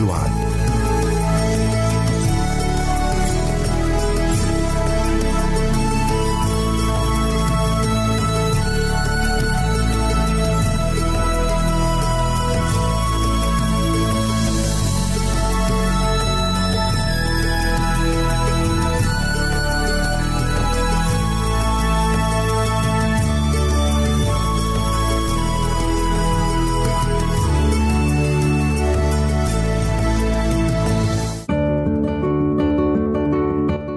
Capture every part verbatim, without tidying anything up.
الوعد.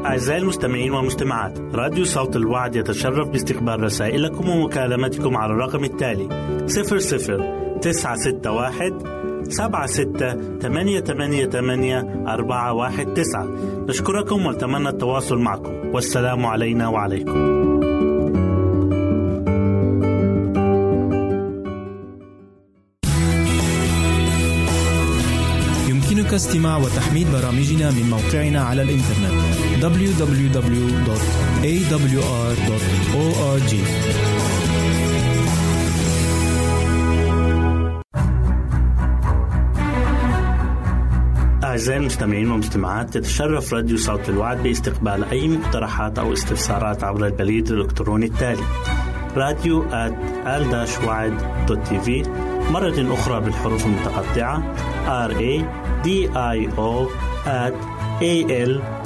أعزائي المستمعين والمستمعات، راديو صوت الوعد يتشرف باستقبال رسائلكم ومكالمتكم على الرقم التالي صفر صفر تسعة ستة واحد سبعة ستة ثمانية ثمانية ثمانية أربعة واحد تسعة. نشكركم ونتمنى التواصل معكم، والسلام علينا وعليكم. يمكنك استماع وتحميل برامجنا من موقعنا على الإنترنت دبليو دبليو دبليو دوت إيه دبليو آر دوت أو آر جي. أعزائي المستمعين والمستمعات، تتشرف راديو صوت الوعد باستقبال أي مقترحات أو استفسارات عبر البريد الإلكتروني التالي راديو آت آل وعد دوت تي في، مرة أخرى بالحروف المتقطعة آر إيه دي آي أو آت إيه إل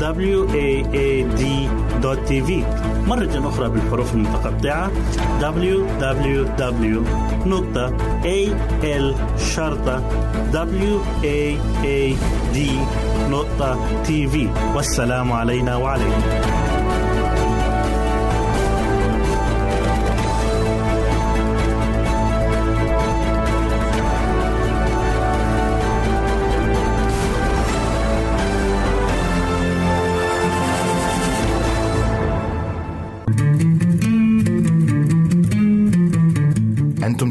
دبليو إيه إيه دي دوت تي في، مرة أخرى بالحروف المتقطعة دبليو دبليو دبليو دوت إيه إل شرطة دبليو إيه إيه دي دوت تي في. والسلام علينا وعليكم. أنتم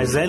أعزائي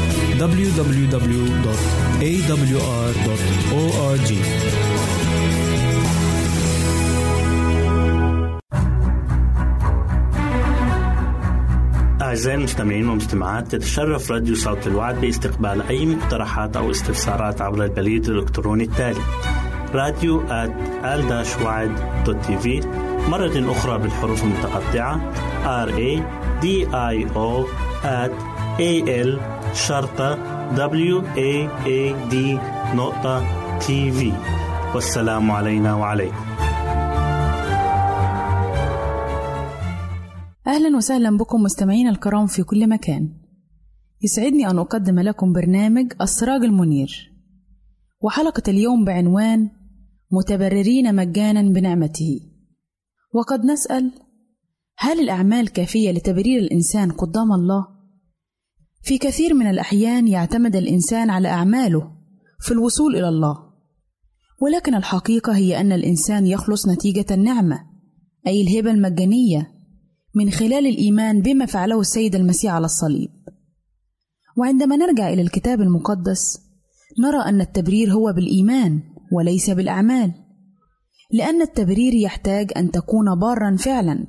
دبليو دبليو دبليو دوت إيه دبليو آر دوت أو آر جي. أعزائي المستمعين والمستمعات، تتشرف راديو صوت الوعد باستقبال أي مقترحات أو استفسارات عبر البريد الإلكتروني التالي راديو آت آل واد دوت تي في، مرة أخرى بالحروف المتقطعة راديو آت آل واد دوت تي في. والسلام علينا وعليكم. أهلا وسهلا بكم مستمعين الكرام في كل مكان. يسعدني أن أقدم لكم برنامج السراج المنير، وحلقة اليوم بعنوان متبررين مجانا بنعمته. وقد نسأل: هل الأعمال كافية لتبرير الإنسان قدام الله؟ في كثير من الأحيان يعتمد الإنسان على أعماله في الوصول إلى الله، ولكن الحقيقة هي أن الإنسان يخلص نتيجة النعمة، أي الهبة المجانية، من خلال الإيمان بما فعله السيد المسيح على الصليب. وعندما نرجع إلى الكتاب المقدس نرى أن التبرير هو بالإيمان وليس بالأعمال، لأن التبرير يحتاج أن تكون باراً فعلاً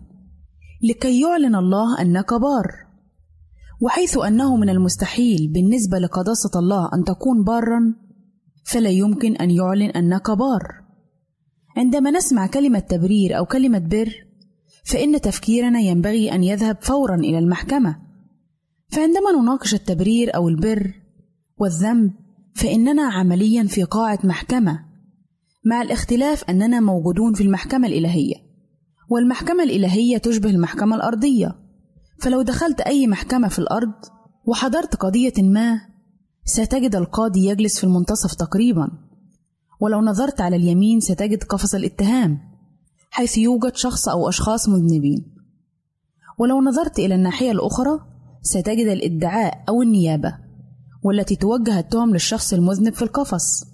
لكي يعلن الله أنك بار. وحيث أنه من المستحيل بالنسبة لقداسة الله أن تكون باراً، فلا يمكن أن يعلن أنك بار. عندما نسمع كلمة تبرير أو كلمة بر، فإن تفكيرنا ينبغي أن يذهب فوراً إلى المحكمة، فعندما نناقش التبرير أو البر والذنب فإننا عملياً في قاعة محكمة، مع الاختلاف أننا موجودون في المحكمة الإلهية، والمحكمة الإلهية تشبه المحكمة الأرضية. فلو دخلت أي محكمة في الأرض وحضرت قضية ما، ستجد القاضي يجلس في المنتصف تقريباً، ولو نظرت على اليمين ستجد قفص الاتهام حيث يوجد شخص أو أشخاص مذنبين، ولو نظرت إلى الناحية الأخرى ستجد الإدعاء أو النيابة والتي توجه التهم للشخص المذنب في القفص،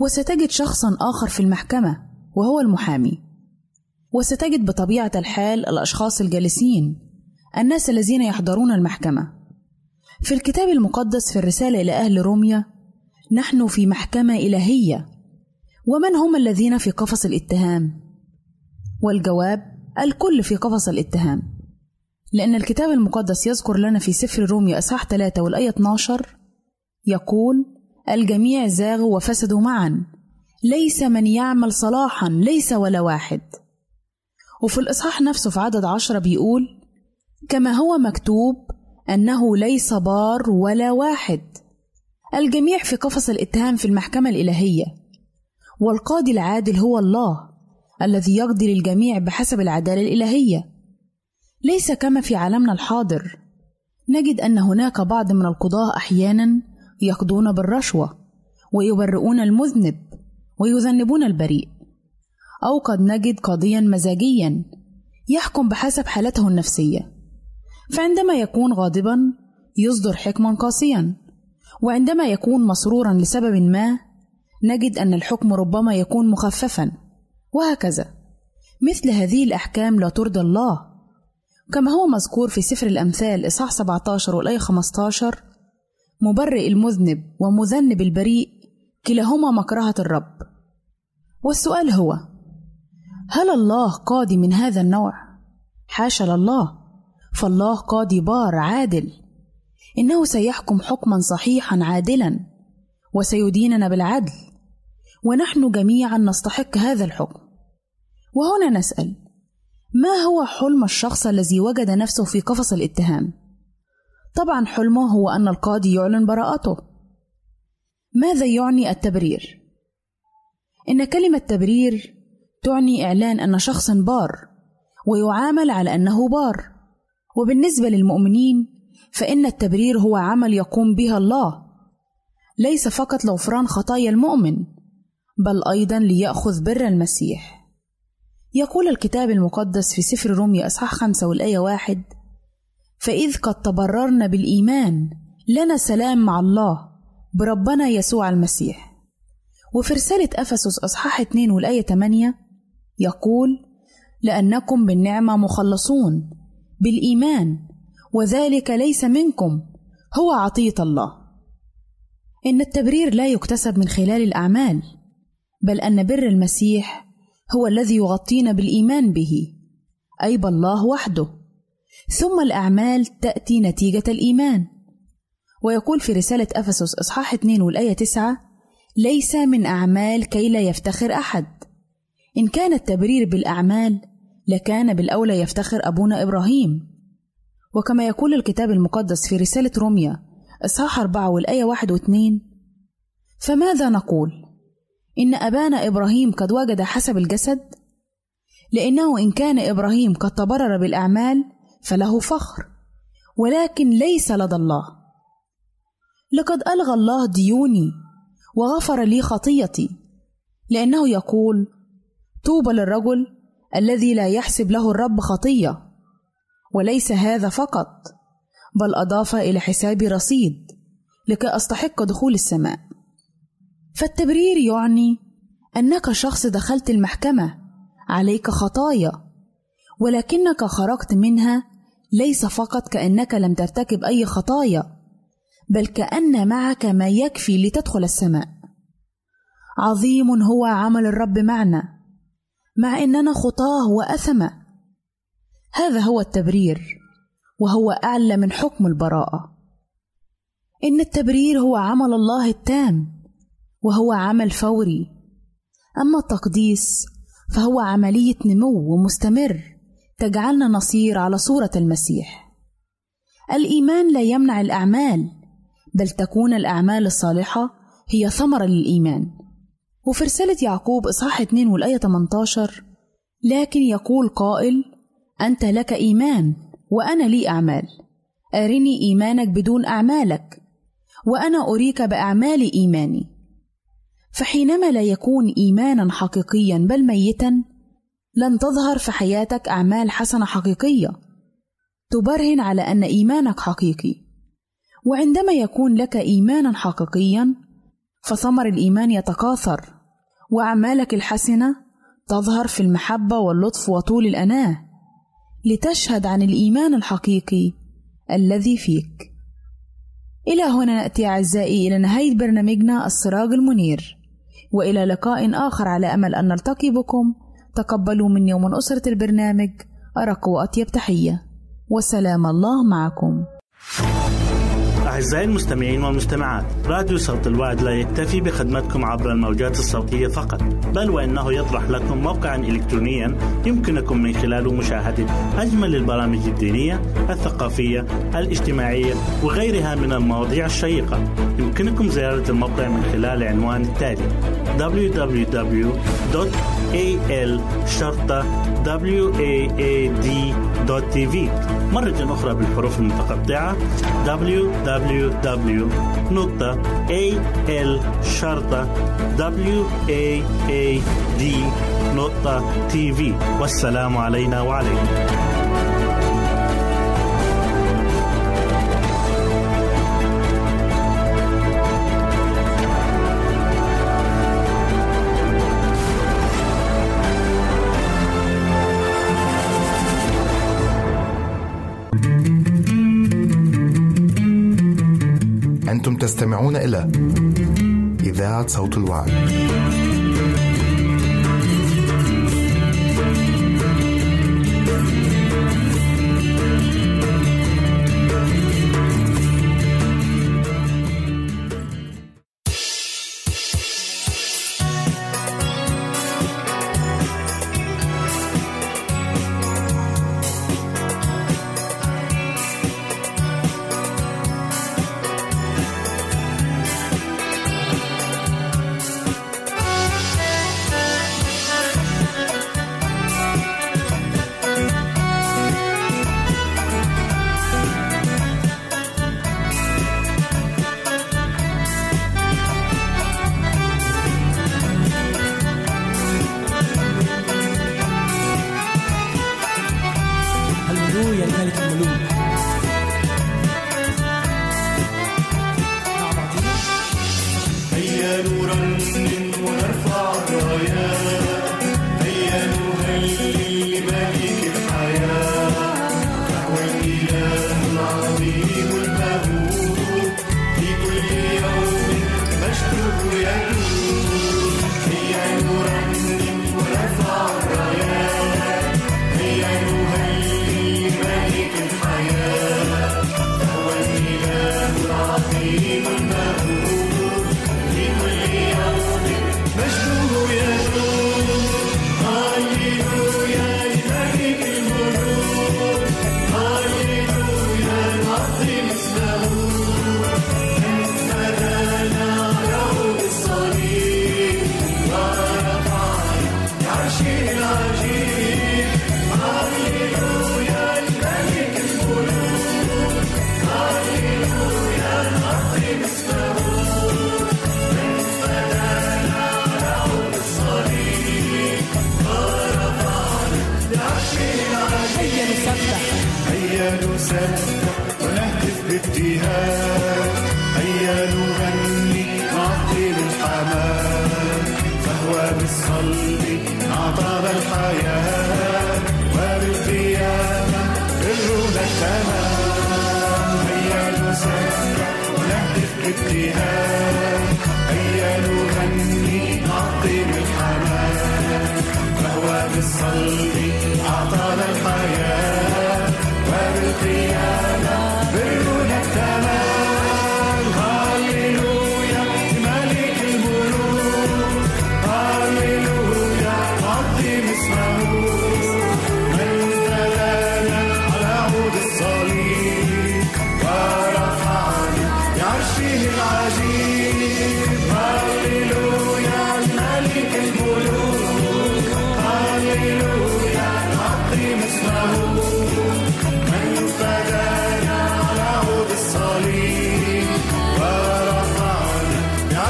وستجد شخصاً آخر في المحكمة وهو المحامي، وستجد بطبيعة الحال الأشخاص الجالسين، الناس الذين يحضرون المحكمة. في الكتاب المقدس في الرسالة إلى أهل روميا، نحن في محكمة إلهية، ومن هم الذين في قفص الاتهام؟ والجواب: الكل في قفص الاتهام، لأن الكتاب المقدس يذكر لنا في سفر روميا إصحاح ثلاثة والآية اثنا عشر يقول: الجميع زاغوا وفسدوا معا، ليس من يعمل صلاحا، ليس ولا واحد. وفي الإصحاح نفسه في عدد عشرة بيقول: كما هو مكتوب أنه ليس بار ولا واحد. الجميع في قفص الاتهام في المحكمة الإلهية، والقاضي العادل هو الله الذي يقضي للجميع بحسب العدالة الإلهية، ليس كما في عالمنا الحاضر. نجد أن هناك بعض من القضاة أحيانا يقضون بالرشوة ويبرئون المذنب ويذنبون البريء، أو قد نجد قاضيا مزاجيا يحكم بحسب حالته النفسية، فعندما يكون غاضبا يصدر حكما قاسيا، وعندما يكون مسرورا لسبب ما نجد أن الحكم ربما يكون مخففا، وهكذا. مثل هذه الأحكام لا ترضى الله، كما هو مذكور في سفر الأمثال إصحاح سبعة عشر والآية خمسة عشر: مبرئ المذنب ومذنب البريء كلاهما مكرهة الرب. والسؤال هو: هل الله قاضي من هذا النوع؟ حاشا لله، فالله قاضي بار عادل، إنه سيحكم حكما صحيحا عادلا وسيديننا بالعدل، ونحن جميعا نستحق هذا الحكم. وهنا نسأل: ما هو حلم الشخص الذي وجد نفسه في قفص الاتهام؟ طبعا حلمه هو أن القاضي يعلن براءته. ماذا يعني التبرير؟ إن كلمة تبرير تعني إعلان أن شخص بار ويعامل على أنه بار. وبالنسبة للمؤمنين فإن التبرير هو عمل يقوم بها الله ليس فقط لغفران خطايا المؤمن، بل أيضا ليأخذ بر المسيح. يقول الكتاب المقدس في سفر روميا أصحاح خمسة والآية واحد: فإذ قد تبررنا بالإيمان لنا سلام مع الله بربنا يسوع المسيح. وفي رسالة أفسس أصحاح اثنين والآية ثمانية يقول: لأنكم بالنعمة مخلصون بالإيمان، وذلك ليس منكم، هو عطية الله. إن التبرير لا يكتسب من خلال الأعمال، بل أن بر المسيح هو الذي يغطينا بالإيمان به، أي بالله وحده، ثم الأعمال تأتي نتيجة الإيمان. ويقول في رسالة أفسس إصحاح اثنين والآية تسعة: ليس من أعمال كي لا يفتخر أحد. إن كان التبرير بالأعمال لكان بالأولى يفتخر أبونا إبراهيم. وكما يقول الكتاب المقدس في رسالة روميا إصحاح أربعة والآية واحد واثنين: فماذا نقول؟ إن أبانا إبراهيم قد وجد حسب الجسد؟ لأنه إن كان إبراهيم قد تبرر بالأعمال فله فخر، ولكن ليس لدى الله. لقد ألغى الله ديوني وغفر لي خطيتي، لأنه يقول: طوبى للرجل الذي لا يحسب له الرب خطية. وليس هذا فقط، بل أضاف إلى حسابي رصيد لكي أستحق دخول السماء. فالتبرير يعني أنك شخص دخلت المحكمة، عليك خطايا، ولكنك خرجت منها ليس فقط كأنك لم ترتكب أي خطايا، بل كأن معك ما يكفي لتدخل السماء. عظيم هو عمل الرب معنا مع أننا خطاه وأثمة. هذا هو التبرير، وهو أعلى من حكم البراءة. إن التبرير هو عمل الله التام، وهو عمل فوري. أما التقديس فهو عملية نمو ومستمر تجعلنا نصير على صورة المسيح. الإيمان لا يمنع الأعمال، بل تكون الأعمال الصالحة هي ثمرة للإيمان. وفي رسالة يعقوب إصحاح اثنين والآية ثمانية عشر: لكن يقول قائل: أنت لك إيمان وأنا لي أعمال، أرني إيمانك بدون أعمالك وأنا أريك بأعمال إيماني. فحينما لا يكون إيمانا حقيقيا بل ميتا، لن تظهر في حياتك أعمال حسنة حقيقية تبرهن على أن إيمانك حقيقي. وعندما يكون لك إيمانا حقيقيا، فثمر الإيمان يتكاثر، وأعمالك الحسنة تظهر في المحبة واللطف وطول الأناة، لتشهد عن الإيمان الحقيقي الذي فيك. إلى هنا نأتي أعزائي إلى نهاية برنامجنا السراج المنير، وإلى لقاء آخر على أمل أن نلتقي بكم. تقبلوا مني ومن أسرة البرنامج أرق وأطيب تحية، وسلام الله معكم. أعزائي المستمعين والمستمعات، راديو صوت الوعد لا يكتفي بخدمتكم عبر الموجات الصوتية فقط، بل وأنه يطرح لكم موقعا إلكترونيا يمكنكم من خلاله مشاهدة أجمل البرامج الدينية، الثقافية، الاجتماعية وغيرها من المواضيع الشيقة. يمكنكم زيارة الموقع من خلال العنوان التالي: دبليو دبليو دبليو دوت إيه إل شرطة واعد دوت تي في. مرة أخرى بالحروف المتقطعة: دبليو دبليو دبليو دوت إيه إل شرطة واعد دوت تي في. والسلام علينا وعليكم. أنتم تستمعون إلى إذاعة صوت الوعد.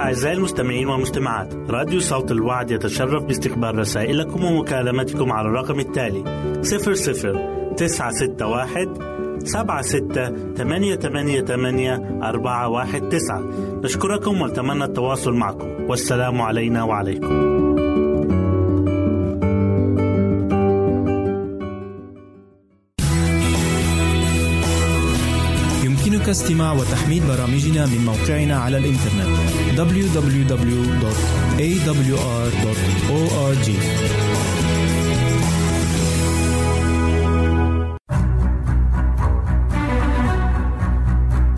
أعزائي المستمعين والمجتمعات، راديو صوت الوعد يتشرف باستقبال رسائلكم ومكالمتكم على الرقم التالي صفر صفر تسعة ستة واحد سبعة ستة ثمانية ثمانية ثمانية أربعة واحد تسعة. نشكركم ونتمنى التواصل معكم، والسلام علينا وعليكم. يمكنك استماع وتحميل برامجنا من موقعنا على الإنترنت دبليو دبليو دبليو دوت إيه دبليو آر دوت أو آر جي.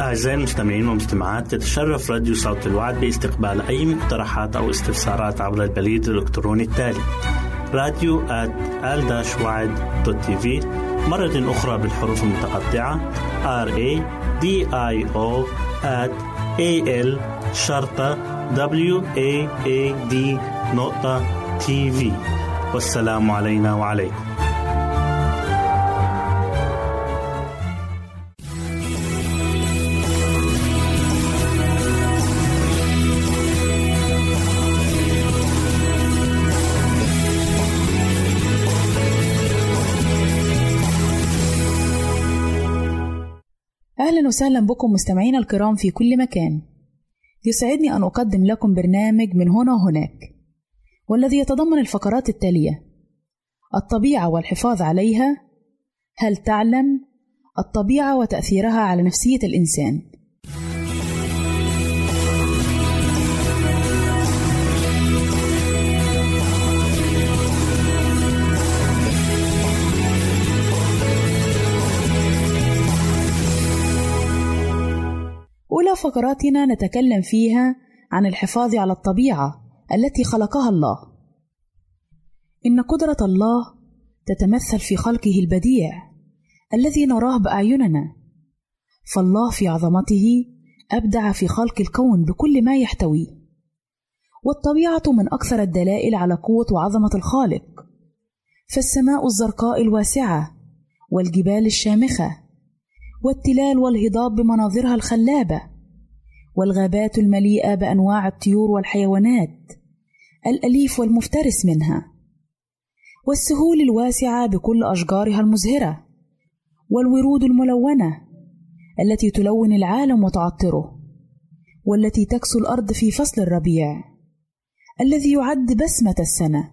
أعزائي المستمعين والمستمعات، تتشرف راديو صوت الوعد باستقبال أي مقترحات أو استفسارات عبر البريد الإلكتروني التالي راديو آت آل وعد دوت تي في، مرة أخرى بالحروف المتقطعة آر إيه دي آي أو آت إيه إل شرطة دبليو إيه إيه دي نقطة تي في. والسلام علينا وعليكم. أهلا وسهلا بكم مستمعينا الكرام في كل مكان. يسعدني أن أقدم لكم برنامج من هنا وهناك، والذي يتضمن الفقرات التالية: الطبيعة والحفاظ عليها، هل تعلم؟ الطبيعة وتأثيرها على نفسية الإنسان. أولى فقراتنا نتكلم فيها عن الحفاظ على الطبيعة التي خلقها الله. إن قدرة الله تتمثل في خلقه البديع الذي نراه بأعيننا، فالله في عظمته أبدع في خلق الكون بكل ما يحتويه، والطبيعة من أكثر الدلائل على قوة وعظمة الخالق، فالسماء الزرقاء الواسعة والجبال الشامخة والتلال والهضاب بمناظرها الخلابة، والغابات المليئة بأنواع الطيور والحيوانات الأليف والمفترس منها، والسهول الواسعة بكل أشجارها المزهرة، والورود الملونة التي تلون العالم وتعطره، والتي تكسو الأرض في فصل الربيع الذي يعد بسمة السنة.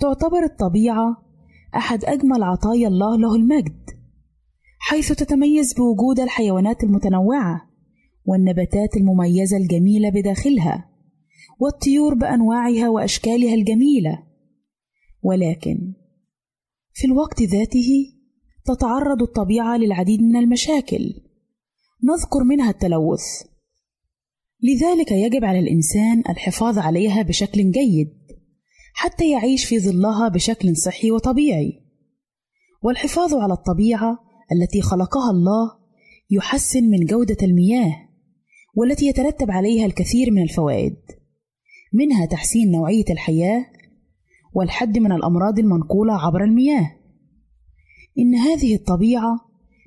تعتبر الطبيعة أحد أجمل عطايا الله له المجد، حيث تتميز بوجود الحيوانات المتنوعة، والنباتات المميزة الجميلة بداخلها، والطيور بأنواعها وأشكالها الجميلة. ولكن في الوقت ذاته تتعرض الطبيعة للعديد من المشاكل نذكر منها التلوث، لذلك يجب على الإنسان الحفاظ عليها بشكل جيد حتى يعيش في ظلها بشكل صحي وطبيعي. والحفاظ على الطبيعة التي خلقها الله يحسن من جودة المياه، والتي يترتب عليها الكثير من الفوائد، منها تحسين نوعية الحياة والحد من الأمراض المنقولة عبر المياه. إن هذه الطبيعة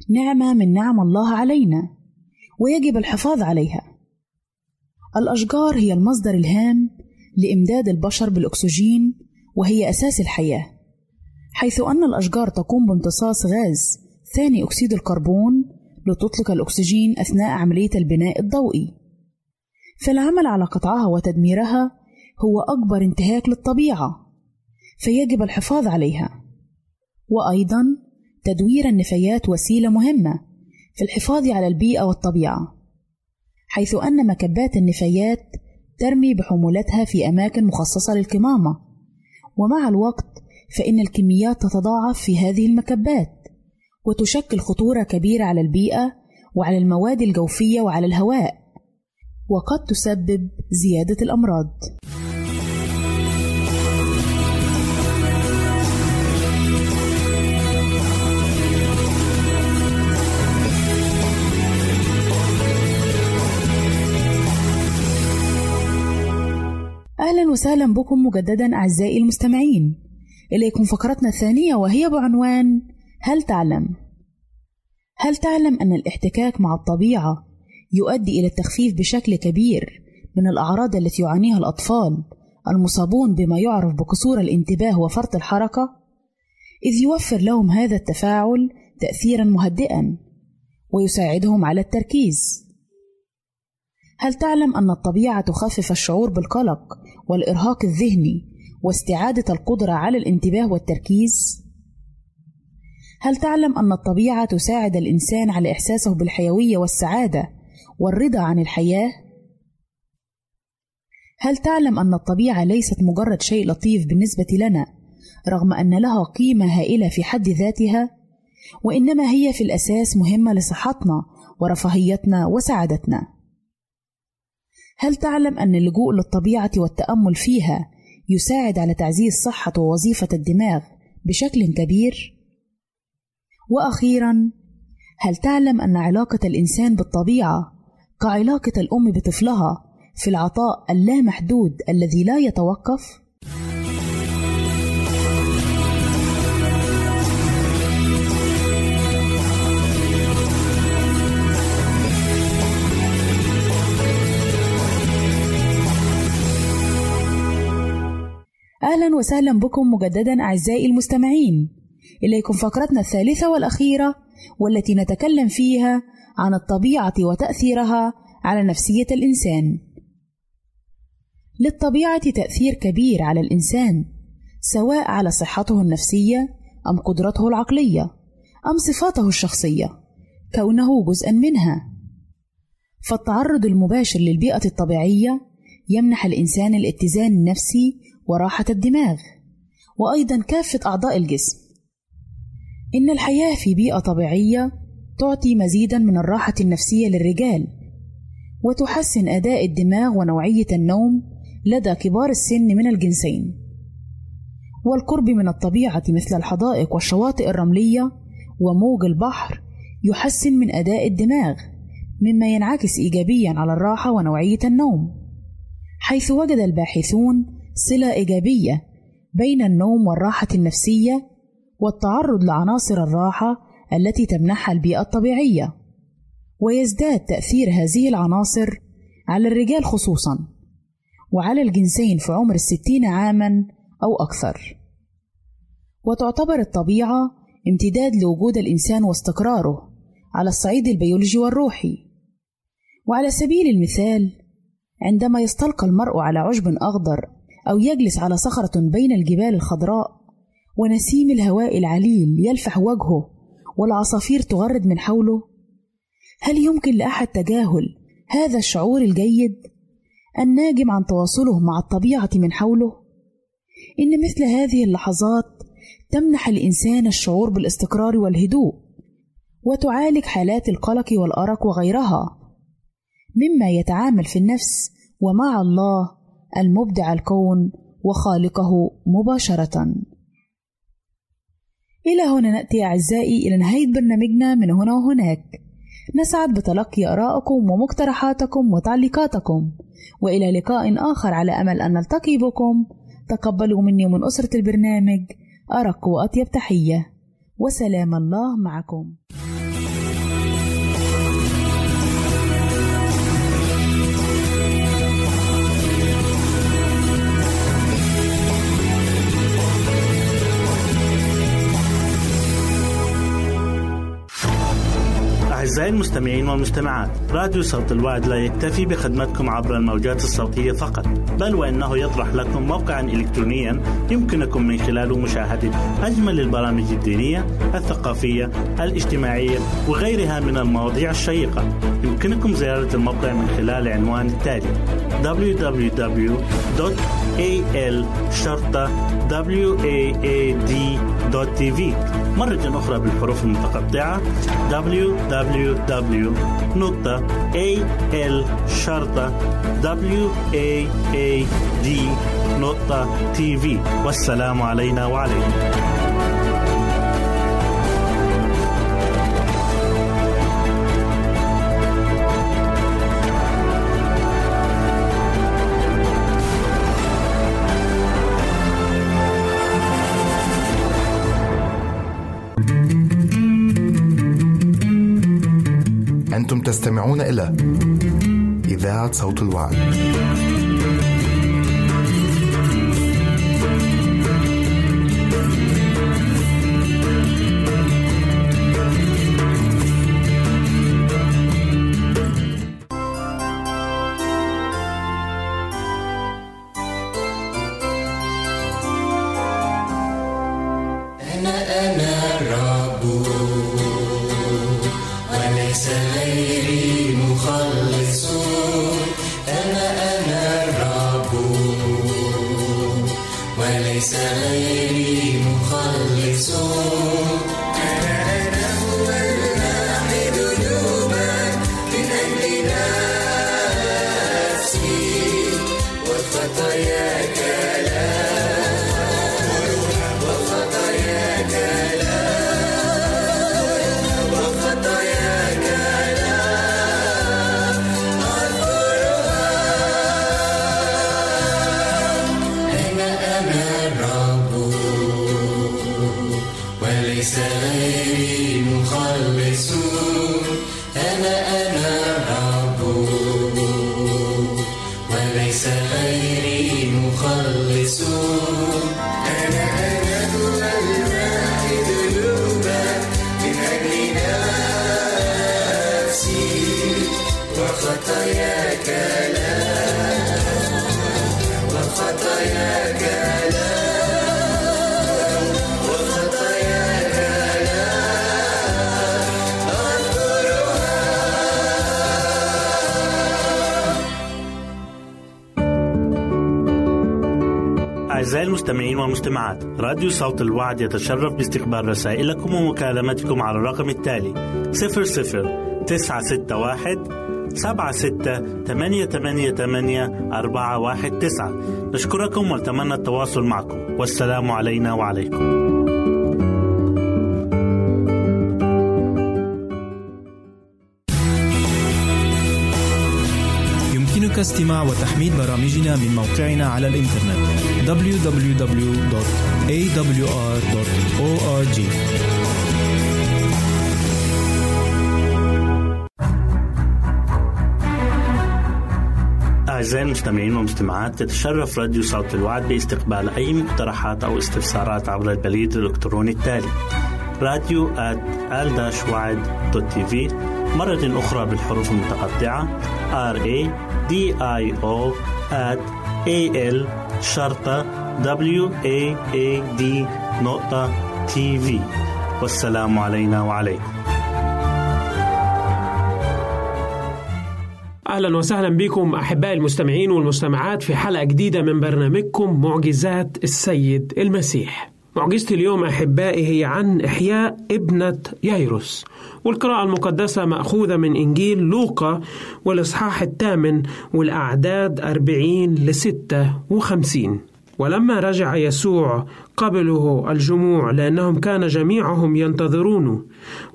نعمة من نعم الله علينا، ويجب الحفاظ عليها. الأشجار هي المصدر الهام لإمداد البشر بالأكسجين، وهي أساس الحياة، حيث أن الأشجار تقوم بامتصاص غاز ثاني أكسيد الكربون لتطلق الأكسجين أثناء عملية البناء الضوئي، فالعمل على قطعها وتدميرها هو أكبر انتهاك للطبيعة، فيجب الحفاظ عليها. وأيضا تدوير النفايات وسيلة مهمة في الحفاظ على البيئة والطبيعة، حيث أن مكبات النفايات ترمي بحمولتها في أماكن مخصصة للكمامة، ومع الوقت فإن الكميات تتضاعف في هذه المكبات، وتشكل خطورة كبيرة على البيئة وعلى المواد الجوفية وعلى الهواء، وقد تسبب زيادة الأمراض. أهلا وسهلا بكم مجددا أعزائي المستمعين، إليكم فقرتنا الثانية، وهي بعنوان هل تعلم؟ هل تعلم أن الاحتكاك مع الطبيعة يؤدي إلى التخفيف بشكل كبير من الأعراض التي يعانيها الأطفال المصابون بما يعرف بقصور الانتباه وفرط الحركة، إذ يوفر لهم هذا التفاعل تأثيرا مهدئا ويساعدهم على التركيز؟ هل تعلم أن الطبيعة تخفف الشعور بالقلق والإرهاق الذهني واستعادة القدرة على الانتباه والتركيز؟ هل تعلم أن الطبيعة تساعد الإنسان على إحساسه بالحيوية والسعادة والرضا عن الحياة؟ هل تعلم أن الطبيعة ليست مجرد شيء لطيف بالنسبة لنا رغم أن لها قيمة هائلة في حد ذاتها، وإنما هي في الأساس مهمة لصحتنا ورفاهيتنا وسعادتنا؟ هل تعلم أن اللجوء للطبيعة والتأمل فيها يساعد على تعزيز صحة ووظيفة الدماغ بشكل كبير؟ وأخيرا، هل تعلم أن علاقة الإنسان بالطبيعة كعلاقة الأم بطفلها في العطاء اللامحدود الذي لا يتوقف؟ أهلا وسهلا بكم مجددا أعزائي المستمعين، إليكم فقرتنا الثالثة والأخيرة، والتي نتكلم فيها عن الطبيعة وتأثيرها على نفسية الإنسان. للطبيعة تأثير كبير على الإنسان، سواء على صحته النفسية أم قدرته العقلية أم صفاته الشخصية، كونه جزءا منها. فالتعرض المباشر للبيئة الطبيعية يمنح الإنسان الاتزان النفسي وراحة الدماغ، وأيضا كافة أعضاء الجسم. إن الحياة في بيئة طبيعية تعطي مزيدا من الراحة النفسية للرجال، وتحسن أداء الدماغ ونوعية النوم لدى كبار السن من الجنسين. والقرب من الطبيعة مثل الحدائق والشواطئ الرملية وموج البحر يحسن من أداء الدماغ، مما ينعكس إيجابيا على الراحة ونوعية النوم، حيث وجد الباحثون صلة إيجابية بين النوم والراحة النفسية والتعرض لعناصر الراحة التي تمنحها البيئة الطبيعية. ويزداد تأثير هذه العناصر على الرجال خصوصا، وعلى الجنسين في عمر الستين عاما أو أكثر. وتعتبر الطبيعة امتداد لوجود الإنسان واستقراره على الصعيد البيولوجي والروحي. وعلى سبيل المثال، عندما يستلقى المرء على عشب أخضر أو يجلس على صخرة بين الجبال الخضراء، ونسيم الهواء العليل يلفح وجهه والعصافير تغرد من حوله، هل يمكن لأحد تجاهل هذا الشعور الجيد الناجم عن تواصله مع الطبيعة من حوله؟ إن مثل هذه اللحظات تمنح الإنسان الشعور بالاستقرار والهدوء، وتعالج حالات القلق والأرق وغيرها، مما يتعامل في النفس ومع الله المبدع الكون وخالقه مباشرة. إلى هنا نأتي أعزائي إلى نهاية برنامجنا من هنا وهناك. نسعد بتلقي آرائكم ومقترحاتكم وتعليقاتكم، وإلى لقاء آخر على أمل أن نلتقي بكم. تقبلوا مني ومن أسرة البرنامج أرق وأطيب تحية، وسلام الله معكم. أعزائي المستمعين والمستمعات، راديو صوت الوعد لا يكتفي بخدمتكم عبر الموجات الصوتية فقط، بل وإنه يطرح لكم موقعا إلكترونيا يمكنكم من خلاله مشاهدة أجمل البرامج الدينية، الثقافية، الاجتماعية وغيرها من المواضيع الشيقة. يمكنكم زيارة الموقع من خلال العنوان التالي دبليو دبليو دبليو دوت إيه إل شرطة واد دوت تي في، مرة أخرى بالحروف المتقطعة دبليو دبليو دبليو دوت إيه إل شرطة واد دوت تي في. والسلام علينا وعليكم. أنتم تستمعون إلى إذاعة صوت الوعد. مستمعين ومستمعات راديو صوت الوعد، يتشرف باستقبال رسائلكم ومكالمتكم على الرقم التالي صفر صفر تسعة ستة واحد سبعة ستة ثمانية ثمانية ثمانية أربعة واحد تسعة. نشكركم ونتمنى التواصل معكم، والسلام علينا وعليكم. يمكنك استماع وتحميل برامجنا من موقعنا على الإنترنت دبليو دبليو دبليو دوت إيه دبليو آر دوت أو آر جي. أعزائي المستمعين والمستمعات، تتشرف راديو صوت الوعد باستقبال أي مقترحات أو استفسارات عبر البريد الإلكتروني التالي راديو آت آل واد دوت تي في، مرة أخرى بالحروف المتقطعة راديو آت آل شرطة واد دوت تي في. والسلام علينا وعليكم. أهلا وسهلا بكم أحبائي المستمعين والمستمعات في حلقة جديدة من برنامجكم معجزات السيد المسيح. معجزة اليوم أحبائي هي عن إحياء ابنة ييروس، والقراءة المقدسة مأخوذة من إنجيل لوقا والإصحاح الثامن والأعداد أربعين لستة وخمسين. ولما رجع يسوع قبله الجموع لأنهم كان جميعهم ينتظرونه،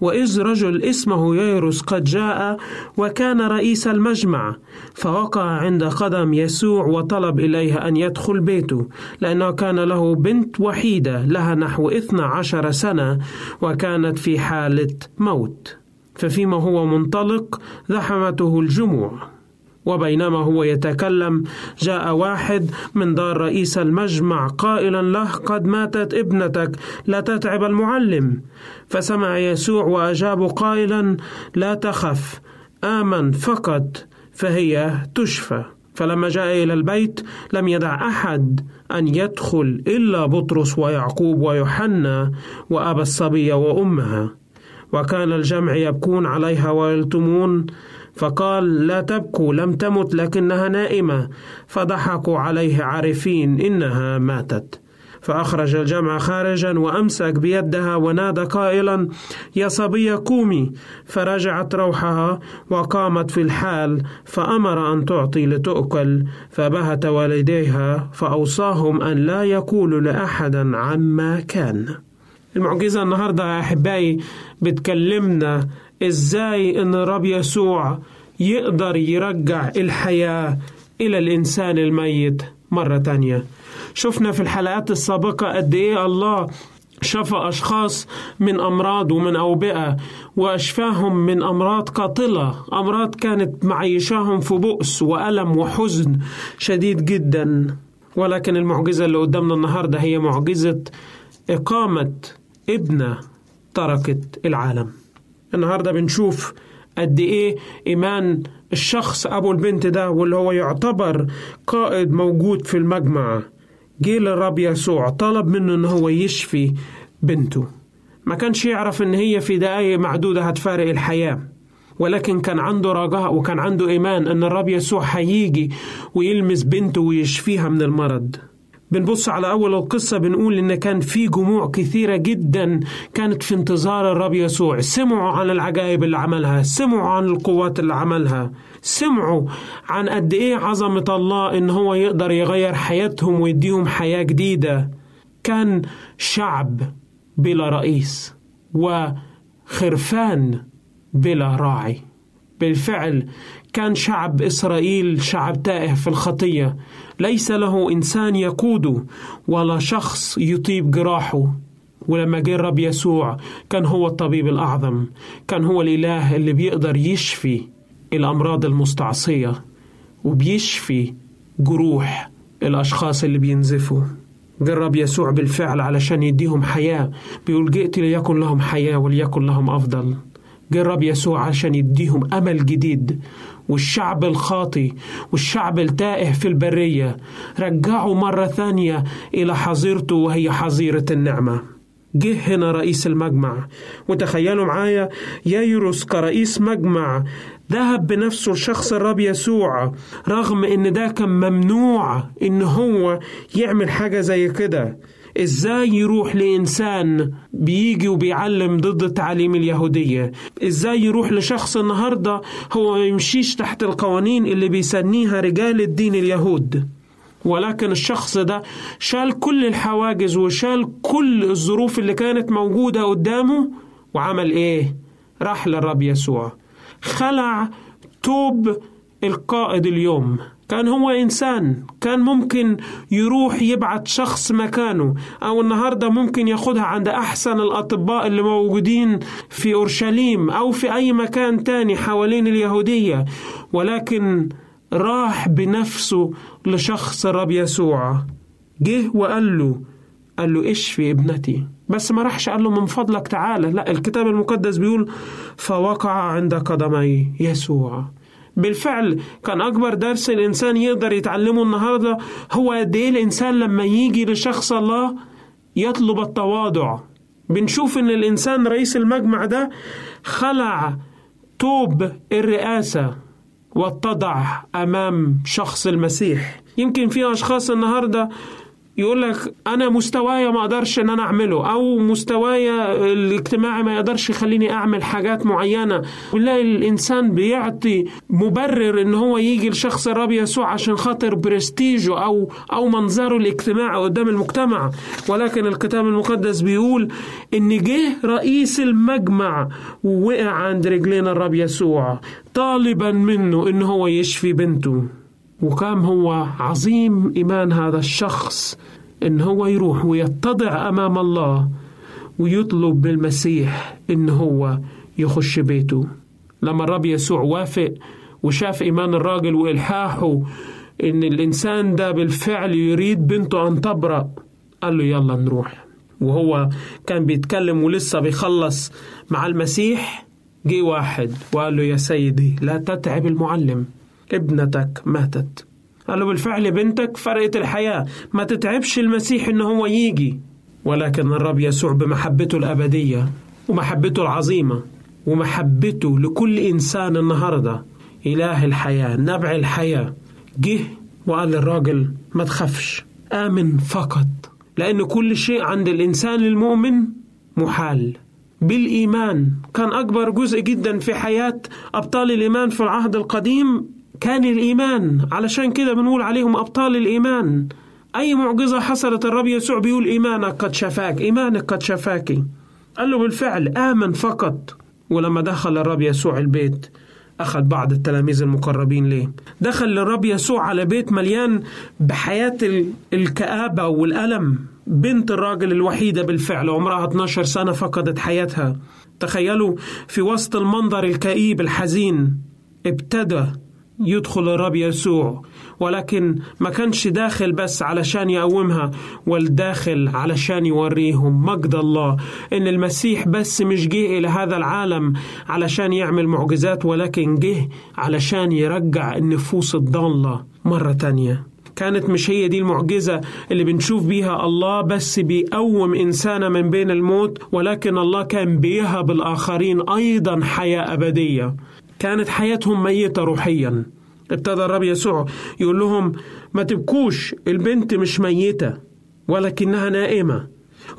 وإذ رجل اسمه ييروس قد جاء وكان رئيس المجمع، فوقع عند قدم يسوع وطلب إليها أن يدخل بيته، لأنه كان له بنت وحيدة لها نحو اثنى عشر سنة وكانت في حالة موت. ففيما هو منطلق زحمته الجموع، وبينما هو يتكلم جاء واحد من دار رئيس المجمع قائلا له قد ماتت ابنتك، لا تتعب المعلم. فسمع يسوع وأجاب قائلا لا تخف، آمن فقط فهي تشفى. فلما جاء إلى البيت لم يدع أحد أن يدخل إلا بطرس ويعقوب ويوحنا وأبا الصبية وأمها، وكان الجمع يبكون عليها ويلتمون. فقال لا تبكوا، لم تمت لكنها نائمة. فضحكوا عليه عارفين إنها ماتت. فأخرج الجمع خارجا وأمسك بيدها ونادى قائلا يا صبية قومي. فرجعت روحها وقامت في الحال، فأمر أن تعطي لتؤكل. فبهت والديها فأوصاهم أن لا يقولوا لأحدا عما كان. المعجزة النهاردة يا أحبائي بتكلمنا إزاي إن الرب يسوع يقدر يرجع الحياة إلى الإنسان الميت مرة تانية. شفنا في الحلقات السابقة قد إيه الله شفى أشخاص من أمراض ومن أوبئة، وأشفاهم من أمراض قاتلة، أمراض كانت معيشاهم في بؤس وألم وحزن شديد جدا. ولكن المعجزة اللي قدامنا النهاردة هي معجزة إقامة ابنة تركت العالم. النهاردة بنشوف قد إيه إيمان الشخص أبو البنت ده، واللي هو يعتبر قائد موجود في المجمع، جه للرب يسوع طلب منه إن هو يشفي بنته. ما كانش يعرف إن هي في دقايق معدودة هتفارق الحياة، ولكن كان عنده رجاء وكان عنده إيمان إن الرب يسوع هيجي ويلمس بنته ويشفيها من المرض. بنبص على أول القصة بنقول إن كان في جموع كثيرة جدا كانت في انتظار الرب يسوع، سمعوا عن العجائب اللي عملها، سمعوا عن القوات اللي عملها، سمعوا عن قد إيه عظمة الله إن هو يقدر يغير حياتهم ويديهم حياة جديدة. كان شعب بلا رئيس وخرفان بلا راعي. بالفعل كان شعب إسرائيل شعب تائه في الخطية، ليس له إنسان يقوده ولا شخص يطيب جراحه. ولما جه الرب يسوع كان هو الطبيب الأعظم، كان هو الإله اللي بيقدر يشفي الأمراض المستعصية وبيشفي جروح الأشخاص اللي بينزفوا. جه الرب يسوع بالفعل علشان يديهم حياة، بيقول جئت ليكن لهم حياة وليكن لهم أفضل. جه الرب يسوع علشان يديهم أمل جديد، والشعب الخاطي والشعب التائه في البرية رجعوا مرة ثانية إلى حظيرته وهي حظيرة النعمة. جه هنا رئيس المجمع، وتخيلوا معايا ييروس كرئيس مجمع ذهب بنفسه لشخص الرب يسوع، رغم ان ده كان ممنوع ان هو يعمل حاجة زي كده. ازاي يروح لإنسان بيجي وبيعلم ضد التعاليم اليهودية؟ ازاي يروح لشخص النهاردة هو يمشيش تحت القوانين اللي بيسنيها رجال الدين اليهود؟ ولكن الشخص ده شال كل الحواجز وشال كل الظروف اللي كانت موجودة قدامه، وعمل ايه؟ راح للرب يسوع، خلع توب القائد. اليوم كان هو إنسان، كان ممكن يروح يبعت شخص مكانه، أو النهاردة ممكن ياخدها عند أحسن الأطباء اللي موجودين في أورشليم أو في أي مكان تاني حوالين اليهودية، ولكن راح بنفسه لشخص الرب يسوع، جه وقال له قال له اشفي ابنتي. بس ما راحش قال له من فضلك تعالى، لا، الكتاب المقدس بيقول فوقع عند قدمي يسوع. بالفعل كان أكبر درس الإنسان يقدر يتعلمه النهاردة هو قد إيه الإنسان لما يجي لشخص الله يطلب التواضع. بنشوف إن الإنسان رئيس المجمع ده خلع توب الرئاسة واتضع أمام شخص المسيح. يمكن في أشخاص النهاردة يقول لك أنا مستوايا ما أقدرش إن أنا أعمله، أو مستوايا الاجتماعي ما يقدرش يخليني أعمل حاجات معينة، ونلاقي الإنسان بيعطي مبرر إن هو يجي لشخص الرب يسوع عشان خاطر برستيجه أو أو منظره الاجتماعي قدام المجتمع. ولكن الكتاب المقدس بيقول إن جه رئيس المجمع ووقع عند رجلين الرب يسوع طالبا منه إن هو يشفي بنته. وكام هو عظيم إيمان هذا الشخص إن هو يروح ويتضع أمام الله ويطلب بالمسيح إن هو يخش بيته. لما الرب يسوع وافق وشاف إيمان الراجل وإلحاحه إن الإنسان ده بالفعل يريد بنته أن تبرأ، قال له يلا نروح. وهو كان بيتكلم ولسه بيخلص مع المسيح، جه واحد وقال له يا سيدي لا تتعب المعلم، ابنتك ماتت. قال له بالفعل بنتك فرقت الحياة، ما تتعبش المسيح إن هو يجي. ولكن الرب يسوع بمحبته الأبدية ومحبته العظيمة ومحبته لكل إنسان النهاردة، إله الحياة، نبع الحياة، جه وقال للراجل ما تخافش، آمن فقط، لأن كل شيء عند الإنسان المؤمن محال بالإيمان. كان أكبر جزء جدا في حياة أبطال الإيمان في العهد القديم كان الإيمان، علشان كده بنقول عليهم أبطال الإيمان. أي معجزة حصلت الرب يسوع بيقول إيمانك قد شفاك، إيمانك قد شفاكي. قال له بالفعل آمن فقط. ولما دخل الرب يسوع البيت أخذ بعض التلاميذ المقربين ليه. دخل الرب يسوع على بيت مليان بحياة الكآبة والألم، بنت الراجل الوحيدة بالفعل عمرها اثنتا عشرة سنة فقدت حياتها. تخيلوا في وسط المنظر الكئيب الحزين ابتدى يدخل الرب يسوع، ولكن ما كانش داخل بس علشان يقومها، والداخل علشان يوريهم مجد الله، إن المسيح بس مش جه إلى هذا العالم علشان يعمل معجزات، ولكن جه علشان يرجع النفوس الضالة مرة تانية. كانت مش هي دي المعجزة اللي بنشوف بيها الله بس بيقوم إنسانة من بين الموت، ولكن الله كان بيهب الآخرين أيضا حياة أبدية. كانت حياتهم ميتة روحيا. ابتدى الرب يسوع يقول لهم ما تبكوش، البنت مش ميتة ولكنها نائمة.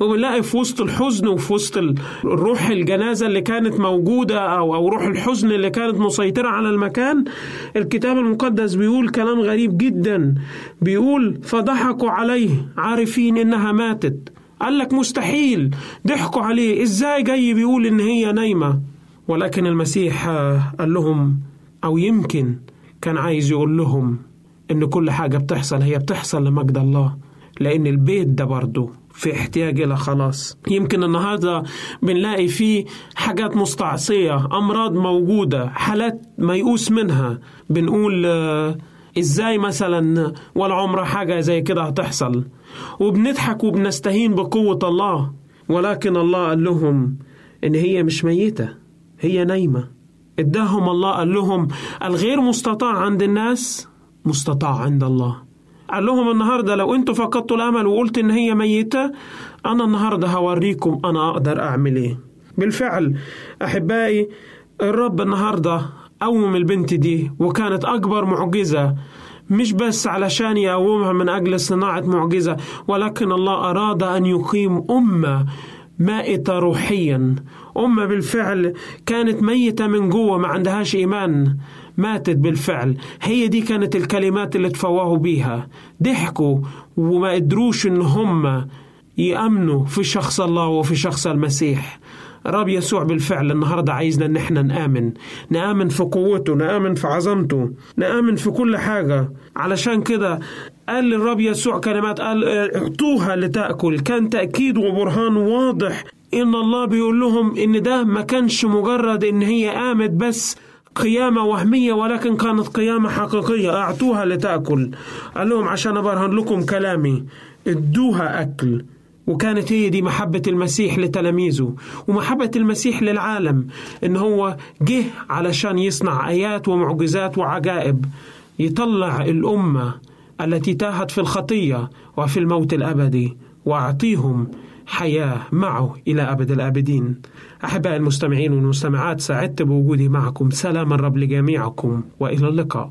وبنلاقي في وسط الحزن وفي وسط الروح الجنازة اللي كانت موجودة أو, أو روح الحزن اللي كانت مسيطرة على المكان، الكتاب المقدس بيقول كلام غريب جدا، بيقول فضحكوا عليه عارفين إنها ماتت. قال لك مستحيل، ضحكوا عليه، إزاي جاي بيقول إن هي نايمة؟ ولكن المسيح قال لهم، أو يمكن كان عايز يقول لهم إن كل حاجة بتحصل هي بتحصل لمجد الله، لأن البيت ده برضه في احتياج إلى خلاص. يمكن النهاردة بنلاقي فيه حاجات مستعصية، أمراض موجودة، حالات ميؤوس منها، بنقول إزاي مثلا ولا عمر حاجة زي كده هتحصل، وبنضحك وبنستهين بقوة الله. ولكن الله قال لهم إن هي مش ميتة، هي نايمة. اداهم الله، قال لهم الغير مستطاع عند الناس مستطاع عند الله. قال لهم النهاردة لو انتوا فقدتوا الأمل وقلت إن هي ميتة، أنا النهاردة هوريكم أنا أقدر أعمل إيه. بالفعل أحبائي، الرب النهاردة قوم البنت دي، وكانت أكبر معجزة، مش بس علشان يقومها من أجل صناعة معجزة، ولكن الله أراد أن يقيم أمة مائتة روحيا، أمة بالفعل كانت ميتة من جوه، ما عندهاش إيمان، ماتت بالفعل. هي دي كانت الكلمات اللي تفوهوا بيها، ضحكوا وما قدروش إن هم يأمنوا في شخص الله وفي شخص المسيح. رب يسوع بالفعل النهاردة عايزنا إن احنا نآمن، نآمن في قوته، نآمن في عظمته، نآمن في كل حاجة. علشان كده قال الرب يسوع كلمات، قال اعطوها لتأكل، كان تأكيد وبرهان واضح إن الله بيقول لهم إن ده ما كانش مجرد إن هي قامت بس قيامة وهمية، ولكن كانت قيامة حقيقية. اعطوها لتأكل، قال لهم عشان أبرهن لكم كلامي، ادوها أكل. وكانت هي دي محبة المسيح لتلاميذه، ومحبة المسيح للعالم، إن هو جه علشان يصنع آيات ومعجزات وعجائب، يطلع الأمة التي تاهت في الخطية وفي الموت الأبدي، وأعطيهم حياة معه إلى أبد الآبدين. أحباء المستمعين والمستمعات، سعدت بوجودي معكم، سلام الرب لجميعكم وإلى اللقاء.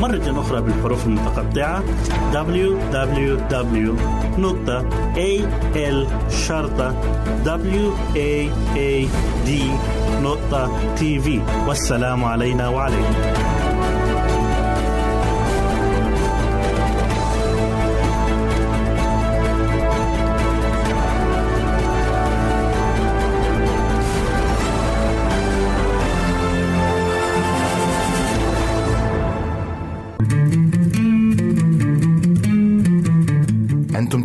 مرة أخرى بالحروف المتقطعة دبليو دبليو دبليو دوت إيه إل شرطة واد دوت تي في. والسلام علينا وعليكم. أنتم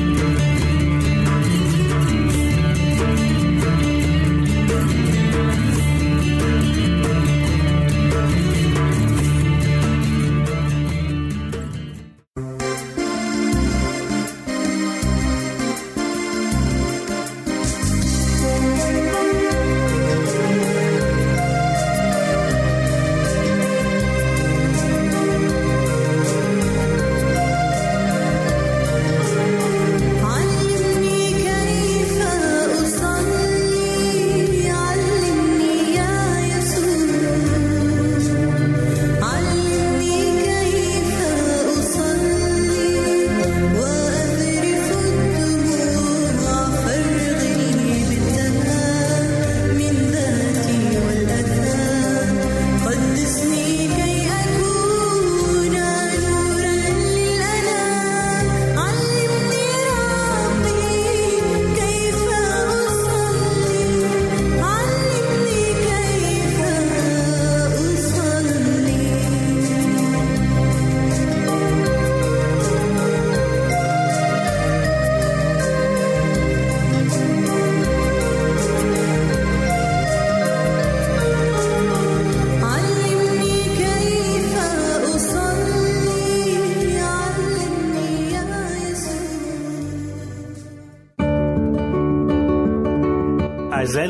أعزائي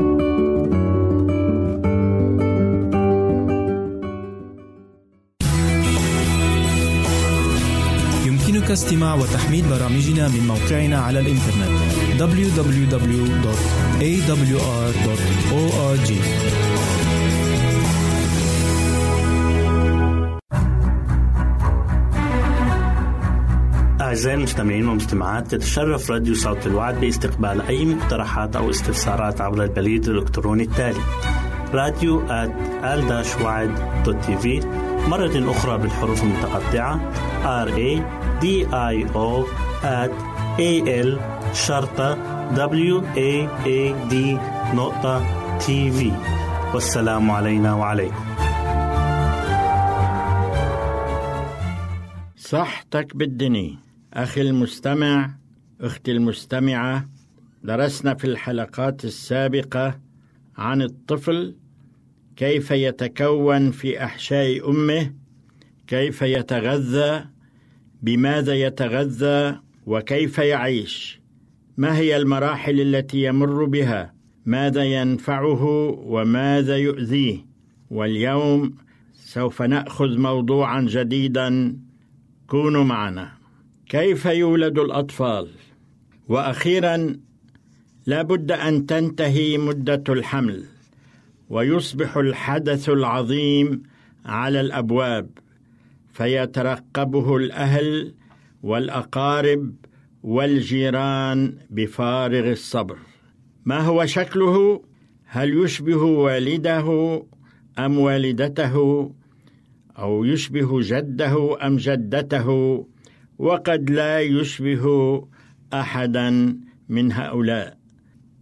يمكنك استماع وتحميل برامجنا من موقعنا على الإنترنت دبليو دبليو دبليو دوت إيه دبليو آر دوت أورج. أعزائي المستمعين والمستمعات، تتشرف راديو صوت الوعد باستقبال أي مقترحات أو استفسارات عبر البريد الإلكتروني التالي راديو آت آل وعد دوت تي في، مرة أخرى بالحروف المتقطعة راديو آت إيه إل شرطة واد دوت تي في. والسلام علينا وعليكم. صحتك بالدني. أخي المستمع، أختي المستمعة، درسنا في الحلقات السابقة عن الطفل، كيف يتكون في أحشاء أمه، كيف يتغذى، بماذا يتغذى، وكيف يعيش، ما هي المراحل التي يمر بها، ماذا ينفعه وماذا يؤذيه. واليوم سوف نأخذ موضوعا جديدا، كونوا معنا. كيف يولد الأطفال؟ وأخيرا لا بد أن تنتهي مدة الحمل ويصبح الحدث العظيم على الأبواب، فيترقبه الأهل والأقارب والجيران بفارغ الصبر. ما هو شكله؟ هل يشبه والده أم والدته، أو يشبه جده أم جدته؟ وقد لا يشبه أحدا من هؤلاء.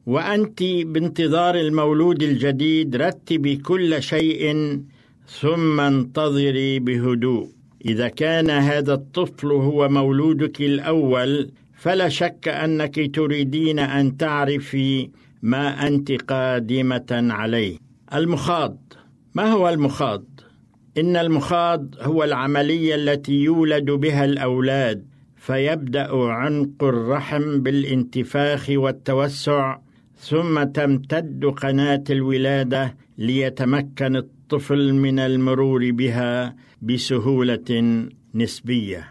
وأنت بانتظار المولود الجديد رتبي كل شيء ثم انتظري بهدوء. إذا كان هذا الطفل هو مولودك الأول، فلا شك أنك تريدين أن تعرفي ما أنت قادمة عليه. المخاض. ما هو المخاض؟ إن المخاض هو العملية التي يولد بها الأولاد، فيبدأ عنق الرحم بالانتفاخ والتوسع، ثم تمتد قناة الولادة ليتمكن الطفل من المرور بها بسهولة نسبية.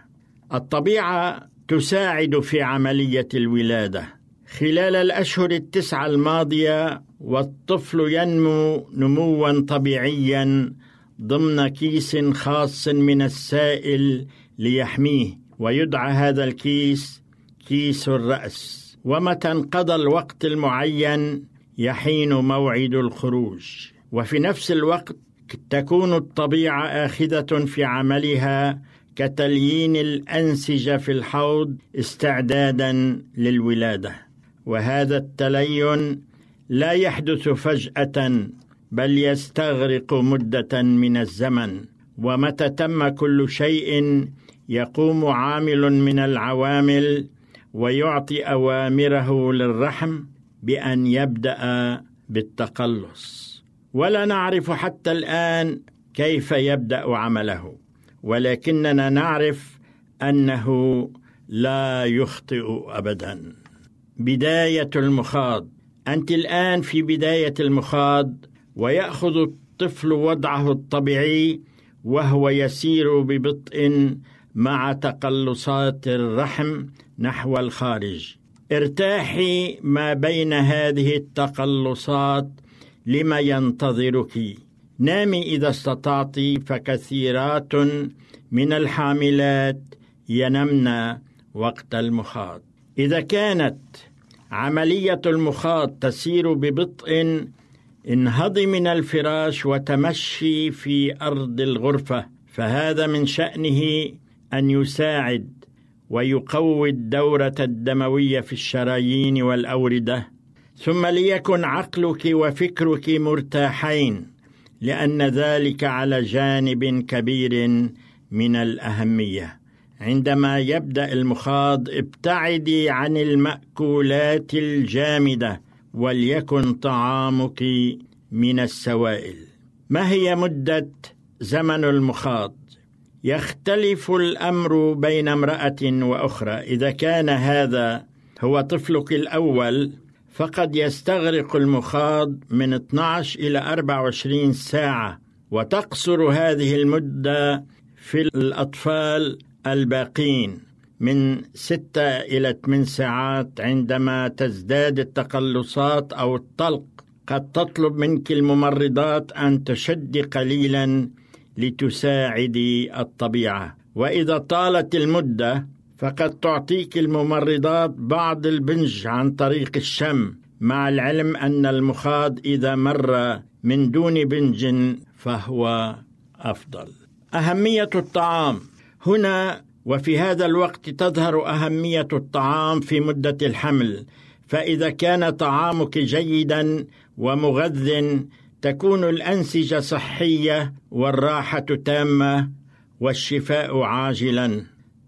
الطبيعة تساعد في عملية الولادة. خلال الأشهر التسعة الماضية والطفل ينمو نمواً طبيعياً ضمن كيس خاص من السائل ليحميه، ويدعى هذا الكيس كيس الرأس. ومتى انقضى الوقت المعين يحين موعد الخروج. وفي نفس الوقت تكون الطبيعة آخذة في عملها كتليين الأنسجة في الحوض استعدادا للولادة. وهذا التلين لا يحدث فجأة، بل يستغرق مدة من الزمن. ومتى تم كل شيء يقوم عامل من العوامل ويعطي أوامره للرحم بأن يبدأ بالتقلص. ولا نعرف حتى الآن كيف يبدأ عمله، ولكننا نعرف أنه لا يخطئ أبدا. بداية المخاض. أنت الآن في بداية المخاض، ويأخذ الطفل وضعه الطبيعي وهو يسير ببطء مع تقلصات الرحم نحو الخارج. ارتاحي ما بين هذه التقلصات لما ينتظرك. نامي إذا استطعت، فكثيرات من الحاملات ينمن وقت المخاض. إذا كانت عملية المخاض تسير ببطء، انهضي من الفراش وتمشي في أرض الغرفة، فهذا من شأنه أن يساعد ويقوي الدورة الدموية في الشرايين والأوردة. ثم ليكن عقلك وفكرك مرتاحين، لأن ذلك على جانب كبير من الأهمية. عندما يبدأ المخاض ابتعدي عن المأكولات الجامدة، وليكن طعامك من السوائل. ما هي مدة زمن المخاض؟ يختلف الأمر بين امرأة وأخرى. إذا كان هذا هو طفلك الأول، فقد يستغرق المخاض من اثنا عشر إلى أربعة وعشرين ساعة، وتقصر هذه المدة في الأطفال الباقين من ستة إلى ثمانية ساعات. عندما تزداد التقلصات أو الطلق، قد تطلب منك الممرضات أن تشد قليلا لتساعدي الطبيعة. وإذا طالت المدة، فقد تعطيك الممرضات بعض البنج عن طريق الشم، مع العلم أن المخاض إذا مر من دون بنج فهو أفضل. أهمية الطعام. هنا وفي هذا الوقت تظهر أهمية الطعام في مدة الحمل، فإذا كان طعامك جيدا ومغذٍ تكون الأنسجة صحية والراحة تامة والشفاء عاجلا.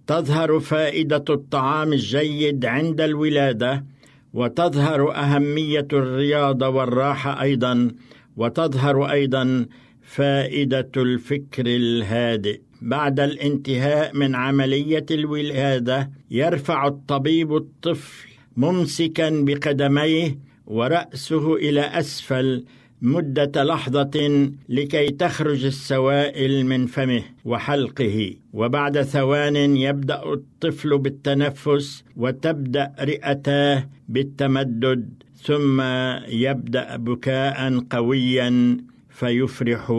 تظهر فائدة الطعام الجيد عند الولادة، وتظهر أهمية الرياضة والراحة أيضا، وتظهر أيضا فائدة الفكر الهادئ. بعد الانتهاء من عملية الولادة يرفع الطبيب الطفل ممسكا بقدميه ورأسه إلى أسفل مدة لحظة لكي تخرج السوائل من فمه وحلقه، وبعد ثوان يبدأ الطفل بالتنفس وتبدأ رئتاه بالتمدد، ثم يبدأ بكاء قويا فيفرح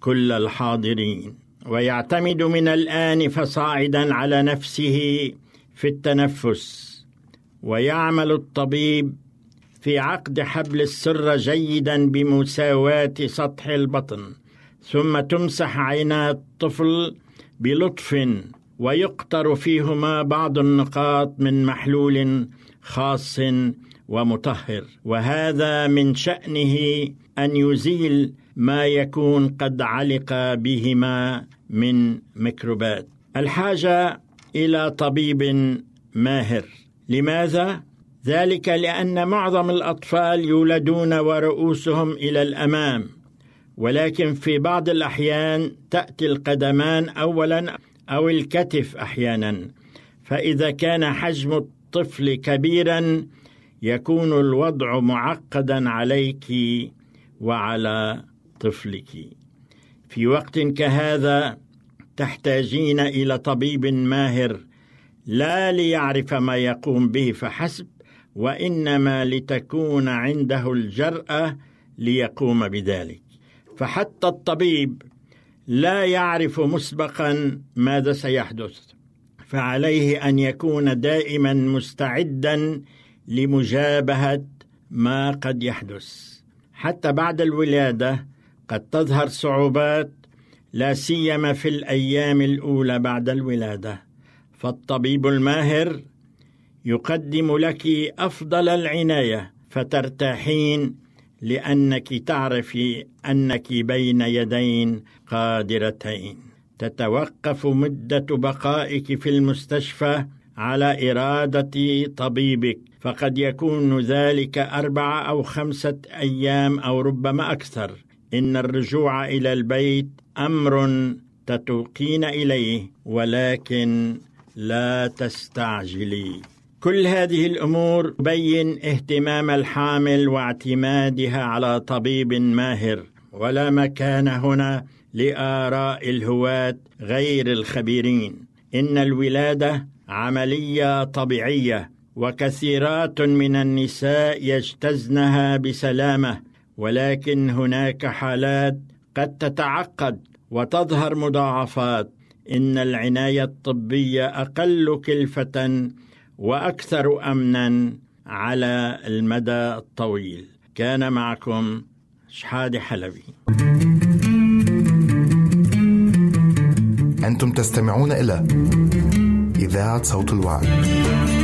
كل الحاضرين. ويعتمد من الآن فصاعدا على نفسه في التنفس، ويعمل الطبيب في عقد حبل السرة جيدا بمساواة سطح البطن، ثم تمسح عينا الطفل بلطف ويقطر فيهما بعض النقاط من محلول خاص ومطهر، وهذا من شأنه أن يزيل ما يكون قد علق بهما من ميكروبات. الحاجة إلى طبيب ماهر. لماذا؟ ذلك لأن معظم الأطفال يولدون ورؤوسهم إلى الأمام، ولكن في بعض الأحيان تأتي القدمان أولا أو الكتف أحيانا، فإذا كان حجم الطفل كبيرا يكون الوضع معقدا عليك وعلى طفلك. في وقت كهذا تحتاجين إلى طبيب ماهر، لا ليعرف ما يقوم به فحسب، وإنما لتكون عنده الجرأة ليقوم بذلك. فحتى الطبيب لا يعرف مسبقا ماذا سيحدث، فعليه أن يكون دائما مستعدا لمجابهة ما قد يحدث. حتى بعد الولادة قد تظهر صعوبات، لا سيما في الأيام الأولى بعد الولادة، فالطبيب الماهر يقدم لك أفضل العناية فترتاحين، لأنك تعرفي أنك بين يدين قادرتين. تتوقف مدة بقائك في المستشفى على إرادة طبيبك، فقد يكون ذلك أربعة أو خمسة أيام أو ربما أكثر. إن الرجوع إلى البيت أمر تتوقين إليه، ولكن لا تستعجلي. كل هذه الأمور تبين اهتمام الحامل واعتمادها على طبيب ماهر، ولا مكان هنا لآراء الهواة غير الخبيرين. إن الولادة عملية طبيعية، وكثيرات من النساء يجتزنها بسلامة، ولكن هناك حالات قد تتعقد وتظهر مضاعفات. إن العناية الطبية أقل كلفة وأكثر أمنا على المدى الطويل. كان معكم شادي حلاوي. أنتم تستمعون إلى إذاعة صوت الوعد.